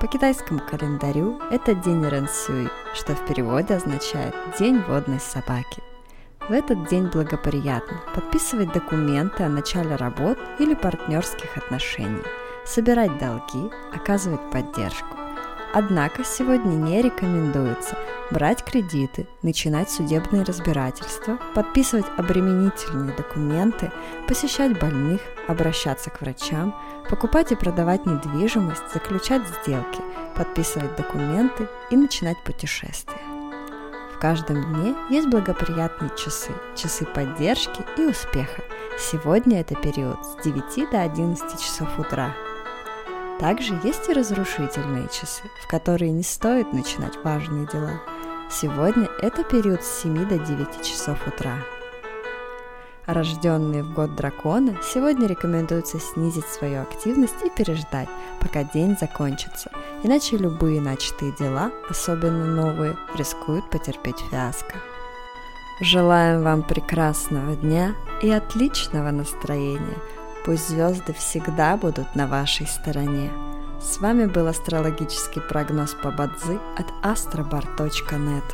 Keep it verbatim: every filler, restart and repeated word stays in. По китайскому календарю это день Рэнсюи, что в переводе означает «день водной собаки». В этот день благоприятно подписывать документы о начале работ или партнерских отношений, собирать долги, оказывать поддержку. Однако сегодня не рекомендуется брать кредиты, начинать судебные разбирательства, подписывать обременительные документы, посещать больных, обращаться к врачам, покупать и продавать недвижимость, заключать сделки, подписывать документы и начинать путешествия. В каждом дне есть благоприятные часы, часы поддержки и успеха. Сегодня это период с девяти до одиннадцати часов утра. Также есть и разрушительные часы, в которые не стоит начинать важные дела. Сегодня это период с семи до девяти часов утра. Рожденные в год дракона сегодня рекомендуется снизить свою активность и переждать, пока день закончится, иначе любые начатые дела, особенно новые, рискуют потерпеть фиаско. Желаем вам прекрасного дня и отличного настроения! Пусть звезды всегда будут на вашей стороне. С вами был астрологический прогноз по Ба Цзы от астробар точка нет.